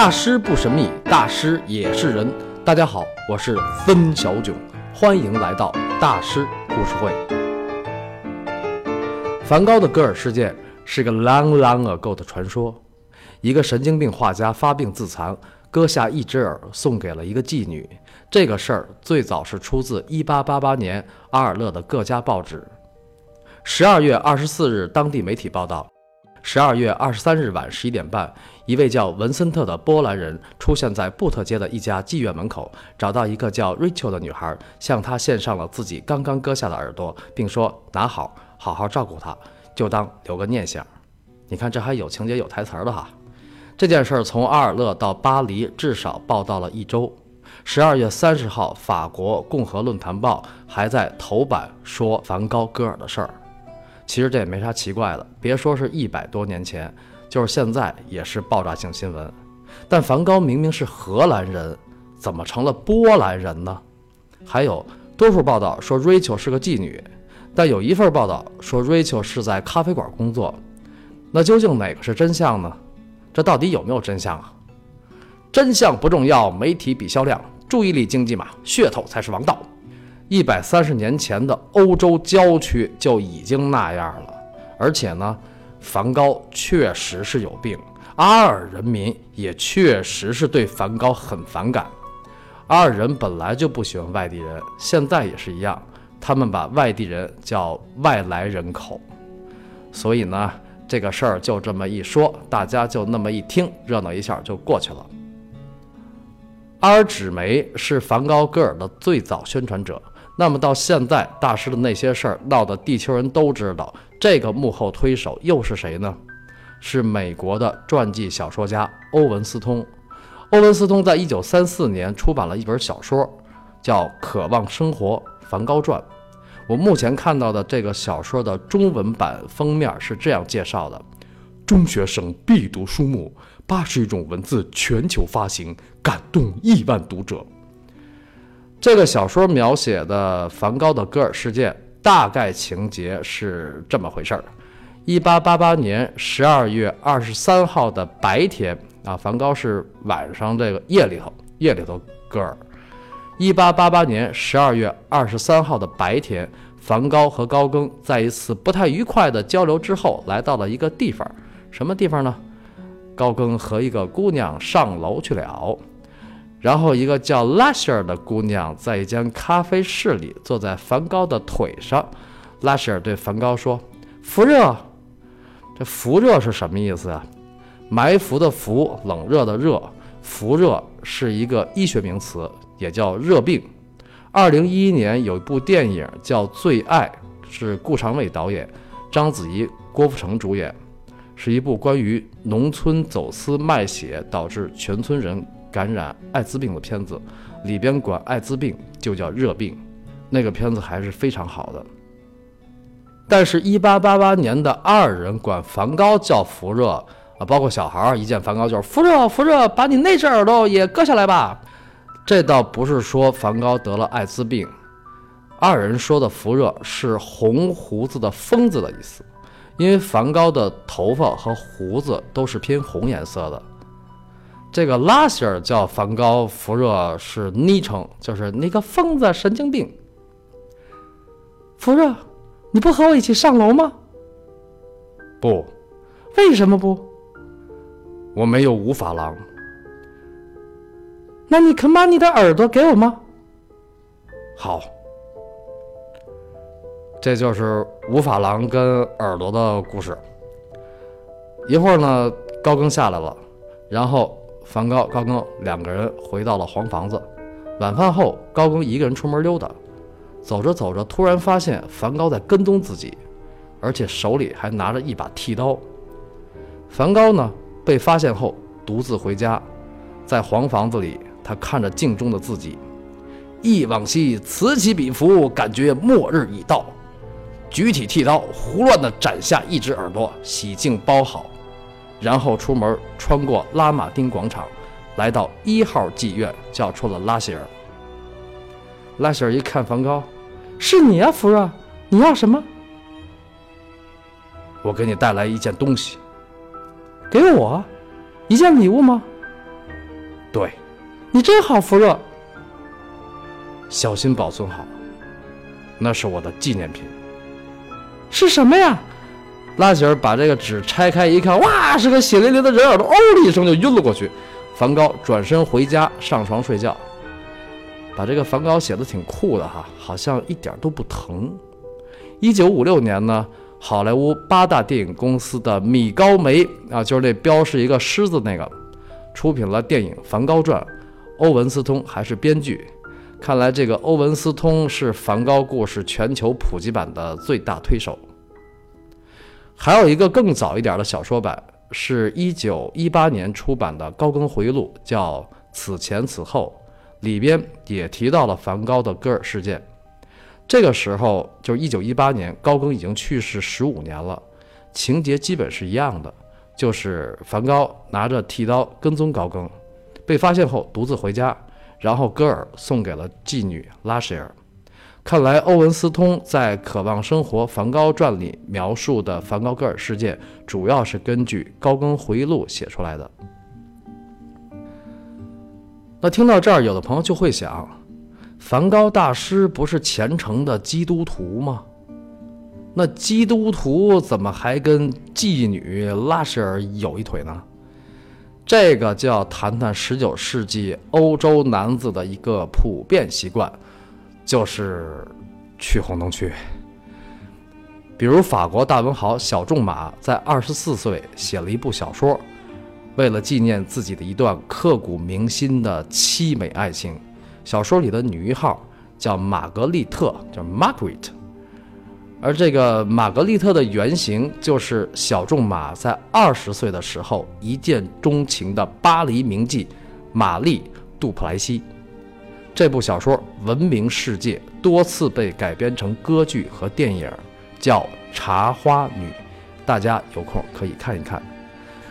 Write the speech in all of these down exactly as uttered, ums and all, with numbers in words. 大师不神秘，大师也是人。大家好，我是分小炯，欢迎来到大师故事会。梵高的戈尔事件是个 long long ago 的传说，一个神经病画家发病自残，割下一只耳送给了一个妓女。这个事儿最早是出自一八八八年阿尔勒的各家报纸。十二月二十四日当地媒体报道，十二月二十三日晚十一点半，一位叫文森特的波兰人出现在布特街的一家妓院门口，找到一个叫 Rachel 的女孩，向她献上了自己刚刚割下的耳朵，并说拿好，好好照顾她，就当留个念想。你看，这还有情节有台词了哈。这件事从阿尔勒到巴黎至少报道了一周。十二月三十号，法国共和论坛报还在头版说梵高戈尔的事儿。其实这也没啥奇怪的，别说是一百多年前，就是现在也是爆炸性新闻。但梵高明明是荷兰人，怎么成了波兰人呢？还有多数报道说 Rachel 是个妓女，但有一份报道说 Rachel 是在咖啡馆工作。那究竟哪个是真相呢？这到底有没有真相啊？真相不重要，媒体比销量，注意力经济嘛，噱头才是王道。一百三十年前的欧洲郊区就已经那样了，而且呢，梵高确实是有病，阿尔人民也确实是对梵高很反感。阿尔人本来就不喜欢外地人，现在也是一样，他们把外地人叫外来人口。所以呢，这个事儿就这么一说，大家就那么一听，热闹一下就过去了。阿尔纸媒是梵高戈尔的最早宣传者，那么到现在大师的那些事儿闹得地球人都知道，这个幕后推手又是谁呢？是美国的传记小说家欧文斯通。欧文斯通在一九三四年出版了一本小说，叫《渴望生活：梵高传》。我目前看到的这个小说的中文版封面是这样介绍的：中学生必读书目，八十一种文字全球发行，感动亿万读者。这个小说描写的梵高的戈尔事件大概情节是这么回事儿：一八八八年十二月二十三号的白天啊，梵高是晚上这个夜里头夜里头戈尔。一八八八年十二月二十三号的白天，梵高和高更在一次不太愉快的交流之后，来到了一个地方，什么地方呢？高更和一个姑娘上楼去了，然后一个叫拉希尔的姑娘在一间咖啡室里坐在梵高的腿上。拉希尔对梵高说：伏热。这伏热是什么意思啊？埋伏的伏，冷热的热。伏热是一个医学名词，也叫热病。二零一一年有一部电影叫《最爱》，是顾长卫导演，章子怡、郭富城主演，是一部关于农村走私卖血导致全村人感染艾滋病的片子，里边管艾滋病就叫热病，那个片子还是非常好的。但是一八八八年的阿尔人管梵高叫伏热啊，包括小孩一见梵高就是伏热伏热，把你那只耳朵也割下来吧。这倒不是说梵高得了艾滋病，阿尔人说的伏热是红胡子的疯子的意思，因为梵高的头发和胡子都是偏红颜色的。这个拉希尔叫梵高伏热是昵称，就是那个疯子神经病。伏热，你不和我一起上楼吗？不。为什么不？我没有无法郎。那你肯把你的耳朵给我吗？好。这就是无法郎跟耳朵的故事。一会儿呢，高更下来了，然后梵高、高更两个人回到了黄房子。晚饭后，高更一个人出门溜达，走着走着，突然发现梵高在跟踪自己，而且手里还拿着一把剃刀。梵高呢，被发现后独自回家，在黄房子里，他看着镜中的自己，忆往昔，此起彼伏，感觉末日已到。举起剃刀，胡乱地斩下一只耳朵，洗净包好，然后出门，穿过拉马丁广场，来到一号妓院，叫出了拉希尔。拉希尔一看梵高，是你啊，福热，你要什么？我给你带来一件东西。给我一件礼物吗？对，你真好，福若。小心保存好，那是我的纪念品。是什么呀？拉吉尔把这个纸拆开一看，哇，是个血淋淋的人耳朵，哦的一声就晕了过去。梵高转身回家，上床睡觉。把这个梵高写的挺酷的哈，好像一点都不疼。一九五六年呢，好莱坞八大电影公司的米高梅啊，就是那标是一个狮子那个，出品了电影《梵高传》，欧文斯通还是编剧。看来这个欧文斯通是梵高故事全球普及版的最大推手。还有一个更早一点的小说版，是一九一八年出版的高更回忆录，叫《此前此后》，里边也提到了梵高的戈尔事件。这个时候就是一九一八年，高更已经去世十五年了，情节基本是一样的，就是梵高拿着剃刀跟踪高更，被发现后独自回家，然后戈尔送给了妓女拉舍尔。看来欧文斯通在《渴望生活·梵高传》里描述的梵高戈尔事件，主要是根据高更回忆录写出来的。那听到这儿，有的朋友就会想，梵高大师不是虔诚的基督徒吗？那基督徒怎么还跟妓女拉舍尔有一腿呢？这个就要谈谈十九世纪欧洲男子的一个普遍习惯，就是去红灯区。比如法国大文豪小仲马在二十四岁写了一部小说，为了纪念自己的一段刻骨铭心的凄美爱情。小说里的女一号叫玛格丽特，叫 Margaret， 而这个玛格丽特的原型就是小仲马在二十岁的时候一见钟情的巴黎名妓玛丽·杜普莱西。这部小说闻名世界，多次被改编成歌剧和电影，叫《茶花女》，大家有空可以看一看。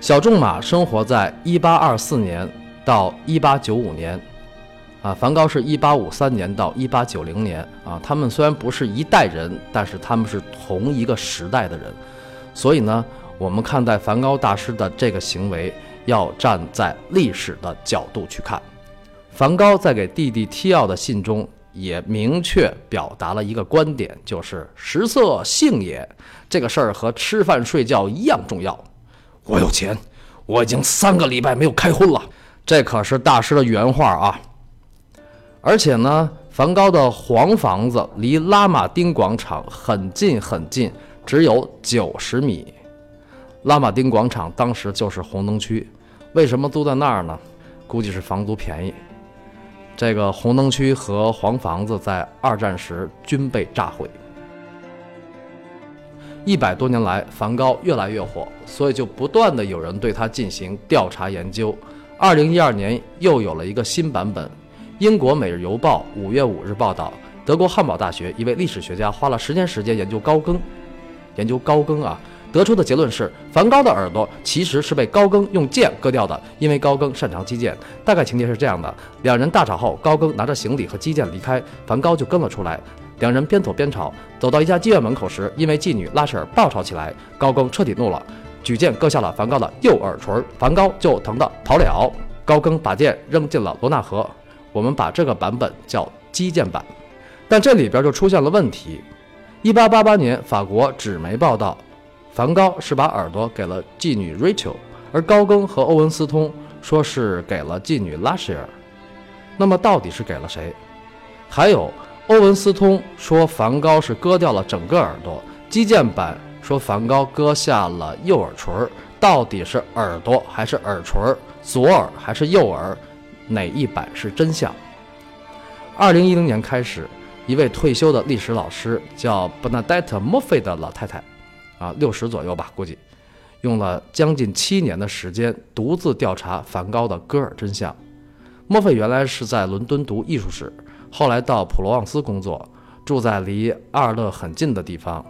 小仲马生活在一八二四年到一八九五年。啊，梵高是一八五三年到一八九零年啊，他们虽然不是一代人，但是他们是同一个时代的人，所以呢，我们看待梵高大师的这个行为，要站在历史的角度去看。梵高在给弟弟提奥的信中也明确表达了一个观点，就是食色性也，这个事儿和吃饭睡觉一样重要。我有钱，我已经三个礼拜没有开荤了，这可是大师的原话啊。而且呢，梵高的黄房子离拉马丁广场很近很近，只有九十米。拉马丁广场当时就是红灯区，为什么租在那儿呢？估计是房租便宜。这个红灯区和黄房子在二战时均被炸毁。一百多年来，梵高越来越火，所以就不断的有人对他进行调查研究。二零一二年又有了一个新版本。英国《每日邮报》五月五日报道，德国汉堡大学一位历史学家花了十年时间研究高更，研究高更啊，得出的结论是，梵高的耳朵其实是被高更用剑割掉的，因为高更擅长击剑。大概情节是这样的：两人大吵后，高更拿着行李和击剑离开，梵高就跟了出来。两人边走边吵，走到一家妓院门口时，因为妓女拉舍尔暴吵起来，高更彻底怒了，举剑割下了梵高的右耳垂，梵高就疼得逃了，高更把剑扔进了罗纳河。我们把这个版本叫击剑版，但这里边就出现了问题。一八八八年，法国纸媒报道，梵高是把耳朵给了妓女 Rachel， 而高更和欧文斯通说是给了妓女拉舍尔。那么到底是给了谁？还有，欧文斯通说梵高是割掉了整个耳朵，击剑版说梵高割下了右耳垂，到底是耳朵还是耳垂，左耳还是右耳？哪一版是真相？二零一零年开始，一位退休的历史老师叫 Bernadette Murphy 的老太太，啊，六十左右吧，估计，用了将近七年的时间独自调查梵高的戈尔真相。莫菲原来是在伦敦读艺术史，后来到普罗旺斯工作，住在离阿尔勒很近的地方。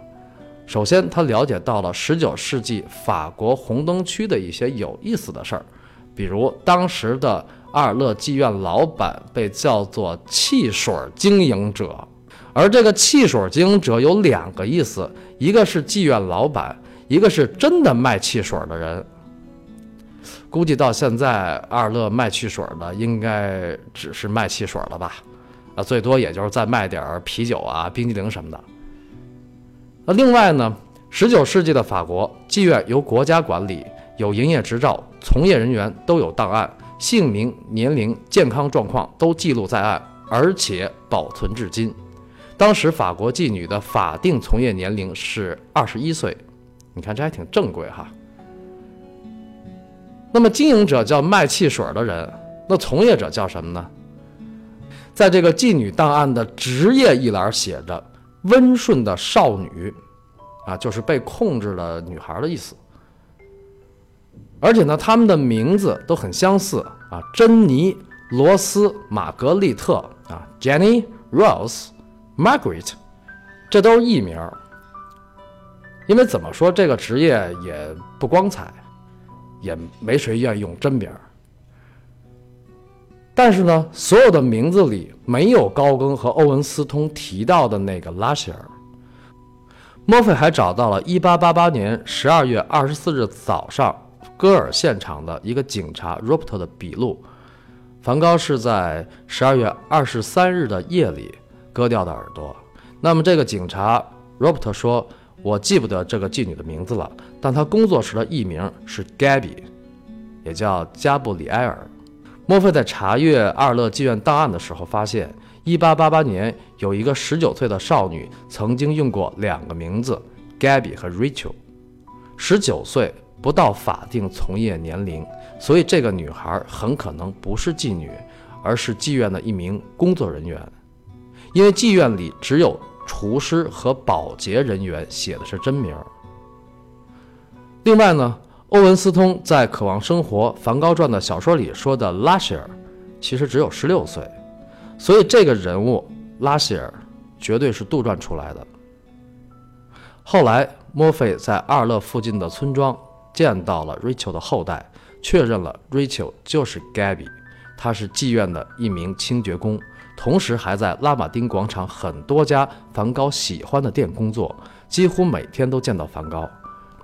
首先，他了解到了十九世纪法国红灯区的一些有意思的事儿，比如当时的阿尔勒妓院老板被叫做汽水经营者，而这个汽水经营者有两个意思，一个是妓院老板，一个是真的卖汽水的人。估计到现在二乐卖汽水的应该只是卖汽水了吧，啊，最多也就是再卖点啤酒啊、冰激凌什么的。那另外呢，十九世纪的法国妓院由国家管理，有营业执照，从业人员都有档案，姓名、年龄、健康状况都记录在案，而且保存至今。当时法国妓女的法定从业年龄是二十一岁，你看这还挺正规哈。那么经营者叫卖汽水的人，那从业者叫什么呢？在这个妓女档案的职业一栏写着温顺的少女，啊，就是被控制的女孩的意思。而且呢，他们的名字都很相似啊，珍妮、罗斯、玛格丽特啊 ，Jenny、Rose、Margaret， 这都是艺名。因为怎么说，这个职业也不光彩，也没谁愿意用真名。但是呢，所有的名字里没有高更和欧文斯通提到的那个拉希尔。墨菲还找到了一八八八年十二月二十四日早上戈尔现场的一个警察 Robert 的笔录，梵高是在十二月二十三日的夜里割掉的耳朵。那么这个警察 Robert 说，我记不得这个妓女的名字了，但她工作时的艺名是 Gabby， 也叫加布里埃尔。墨菲在查阅二乐妓院档案的时候发现，一八八八年有一个十九岁的少女曾经用过两个名字 Gabby 和 Rachel， 十九岁不到法定从业年龄，所以这个女孩很可能不是妓女，而是妓院的一名工作人员。因为妓院里只有厨师和保洁人员写的是真名。另外呢，欧文斯通在《渴望生活》梵高传的小说里说的拉希尔其实只有十六岁，所以这个人物拉希尔绝对是杜撰出来的。后来墨菲在二乐附近的村庄见到了 Rachel 的后代，确认了 Rachel 就是 Gabby， 她是妓院的一名清洁工，同时还在拉马丁广场很多家梵高喜欢的店工作，几乎每天都见到梵高，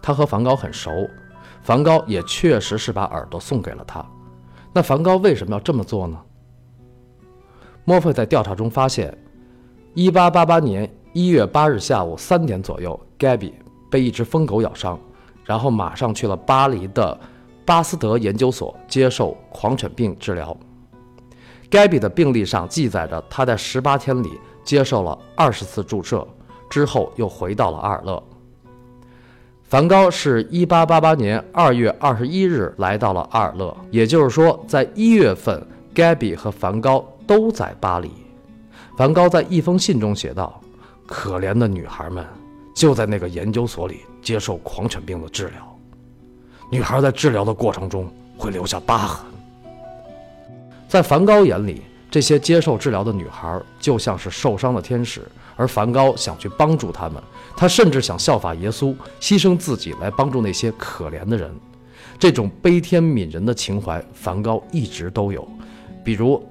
她和梵高很熟，梵高也确实是把耳朵送给了她。那梵高为什么要这么做呢？墨菲在调查中发现，一八八八年一月八日下午三点左右 Gabby 被一只疯狗咬伤，然后马上去了巴黎的巴斯德研究所接受狂犬病治疗。该比的病历上记载着，他在十八天里接受了二十次注射，之后又回到了阿尔勒。梵高是一八八八年二月二十一日来到了阿尔勒，也就是说，在一月份，该比和梵高都在巴黎。梵高在一封信中写道：“可怜的女孩们，就在那个研究所里接受狂犬病的治疗，女孩在治疗的过程中会留下疤痕。”在梵高眼里，这些接受治疗的女孩就像是受伤的天使，而梵高想去帮助她们，他甚至想效法耶稣，牺牲自己来帮助那些可怜的人。这种悲天悯人的情怀，梵高一直都有。比如，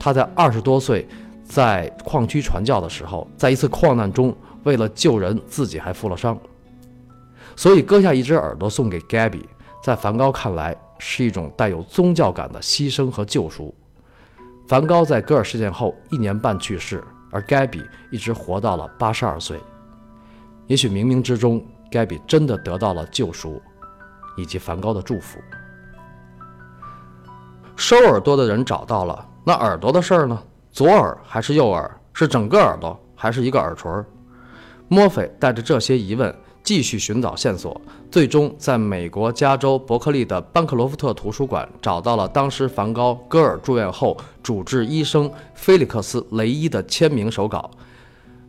他在二十多岁在矿区传教的时候，在一次矿难中，为了救人，自己还负了伤，所以割下一只耳朵送给 Gabby， 在梵高看来是一种带有宗教感的牺牲和救赎。梵高在戈尔事件后一年半去世，而 Gabby 一直活到了八十二岁。也许冥冥之中 Gabby 真的得到了救赎以及梵高的祝福。收耳朵的人找到了，那耳朵的事儿呢？左耳还是右耳？是整个耳朵还是一个耳垂？墨菲带着这些疑问继续寻找线索，最终在美国加州伯克利的班克罗夫特图书馆找到了当时梵高戈尔住院后主治医生菲利克斯·雷伊的签名手稿。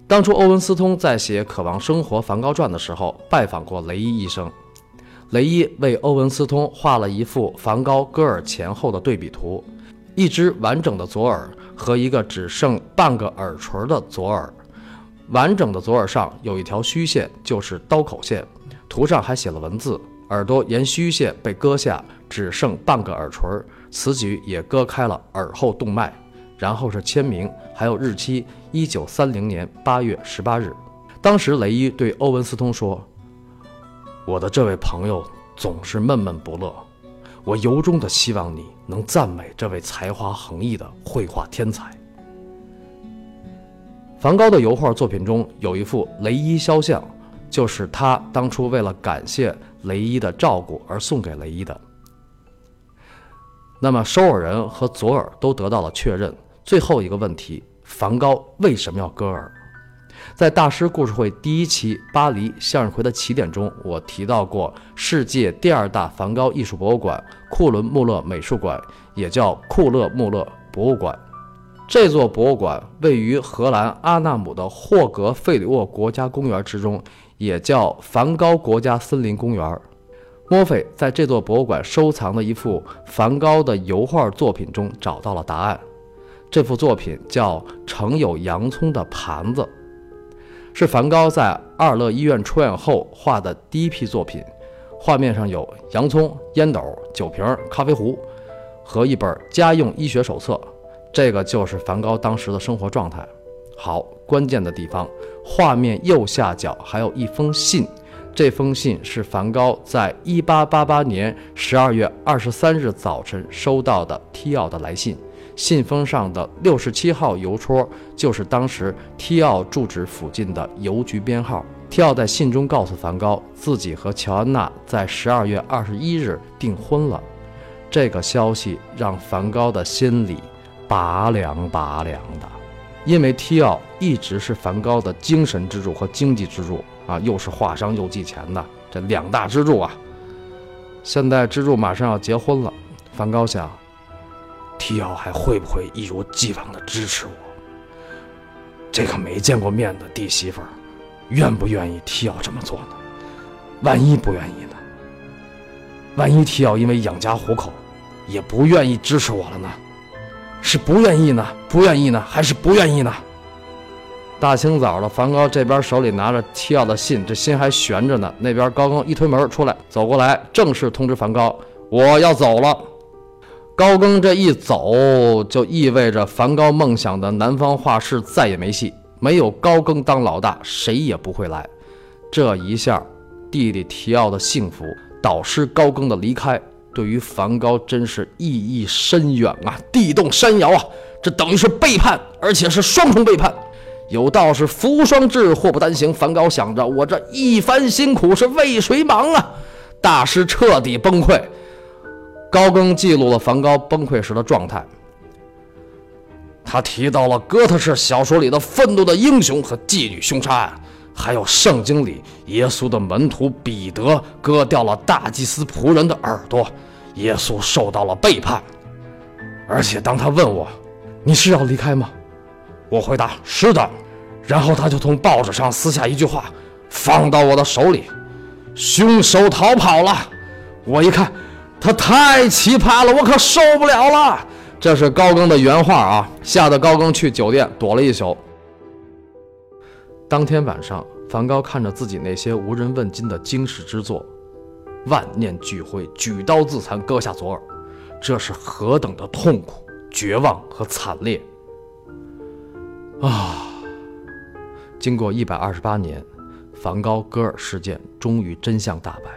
当初欧文斯通在写《渴望生活》梵高传的时候拜访过雷伊医生，雷伊为欧文斯通画了一幅梵高戈尔前后的对比图，一只完整的左耳和一个只剩半个耳垂的左耳，完整的左耳上有一条虚线，就是刀口线，图上还写了文字，耳朵沿虚线被割下，只剩半个耳垂，此举也割开了耳后动脉。然后是签名，还有日期一九三零年八月十八日。当时雷伊对欧文斯通说，我的这位朋友总是闷闷不乐，我由衷地希望你能赞美这位才华横溢的绘画天才。梵高的油画作品中有一幅雷伊肖像，就是他当初为了感谢雷伊的照顾而送给雷伊的。那么首尔人和左耳都得到了确认。最后一个问题，梵高为什么要割耳？在大师故事会第一期巴黎向日葵的起点中，我提到过世界第二大梵高艺术博物馆库伦穆勒美术馆，也叫库勒穆勒博物馆。这座博物馆位于荷兰阿纳姆的霍格费里沃国家公园之中，也叫梵高国家森林公园。墨菲在这座博物馆收藏的一幅梵高的油画作品中找到了答案。这幅作品叫《盛有洋葱的盘子》，是梵高在阿尔勒医院出院后画的第一批作品。画面上有洋葱、烟斗、酒瓶、咖啡壶和一本家用医学手册。这个就是梵高当时的生活状态。好，关键的地方，画面右下角还有一封信。这封信是梵高在一八八八年十二月二十三日早晨收到的提奥的来信，信封上的六十七号邮戳就是当时提奥住址附近的邮局编号。提奥在信中告诉梵高，自己和乔安娜在十二月二十一日订婚了。这个消息让梵高的心里拔凉拔凉的，因为提奥一直是梵高的精神支柱和经济支柱啊，又是画商又寄钱的，这两大支柱啊。现在支柱马上要结婚了，梵高想，提奥还会不会一如既往的支持我？这个没见过面的弟媳妇儿，愿不愿意提奥这么做呢？万一不愿意呢？万一提奥因为养家糊口，也不愿意支持我了呢？是不愿意呢？不愿意呢？还是不愿意呢？大清早的，梵高这边手里拿着提奥的信，这心还悬着呢。那边高更一推门出来，走过来，正式通知梵高：“我要走了。”高更这一走，就意味着梵高梦想的南方画室再也没戏，没有高更当老大，谁也不会来。这一下，弟弟提奥的幸福，导师高更的离开，对于梵高真是意义深远啊，地动山摇啊！这等于是背叛，而且是双重背叛。有道是福双至，祸不单行。梵高想着，我这一番辛苦是为谁忙啊？大师彻底崩溃。高更记录了梵高崩溃时的状态，他提到了哥特式小说里的愤怒的英雄和妓女凶杀案，还有圣经里耶稣的门徒彼得割掉了大祭司仆人的耳朵，耶稣受到了背叛。而且当他问我，你是要离开吗？我回答是的，然后他就从报纸上撕下一句话，放到我的手里，凶手逃跑了。我一看，他太奇葩了，我可受不了了。这是高更的原话啊，吓得高更去酒店躲了一宿。当天晚上，梵高看着自己那些无人问津的惊世之作，万念俱灰，举刀自残，割下左耳。这是何等的痛苦、绝望和惨烈！啊！经过一百二十八年，梵高割耳事件终于真相大白。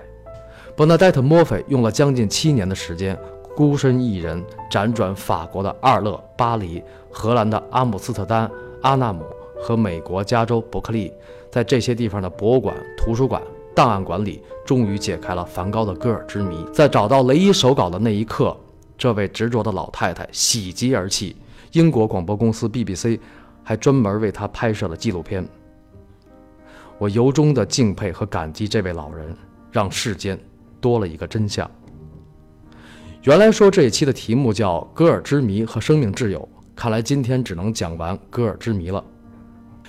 Bernadette Murphy 用了将近七年的时间，孤身一人辗转法国的阿尔勒、巴黎、荷兰的阿姆斯特丹、阿纳姆和美国加州伯克利，在这些地方的博物馆、图书馆、档案馆里，终于解开了梵高的割耳之谜。在找到雷伊手稿的那一刻，这位执着的老太太喜极而泣。英国广播公司 B B C。还专门为他拍摄了纪录片。我由衷的敬佩和感激这位老人，让世间多了一个真相。原来说这一期的题目叫《割耳之谜》和《生命挚友》，看来今天只能讲完《割耳之谜》了。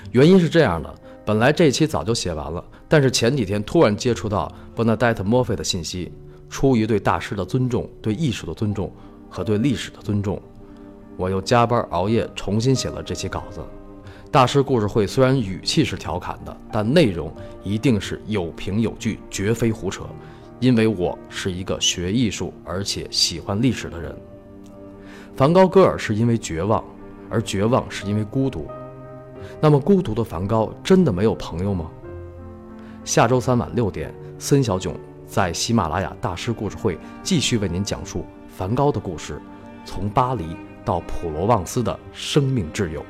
原因是这样的，本来这一期早就写完了，但是前几天突然接触到 Bernadette Murphy 的信息，出于对大师的尊重、对艺术的尊重和对历史的尊重，我又加班熬夜重新写了这期稿子。大师故事会虽然语气是调侃的，但内容一定是有凭有据，绝非胡扯，因为我是一个学艺术而且喜欢历史的人。梵高割耳是因为绝望，而绝望是因为孤独。那么孤独的梵高真的没有朋友吗？下周三晚六点，森小囧在喜马拉雅大师故事会继续为您讲述梵高的故事，从巴黎到普罗旺斯的生命挚友。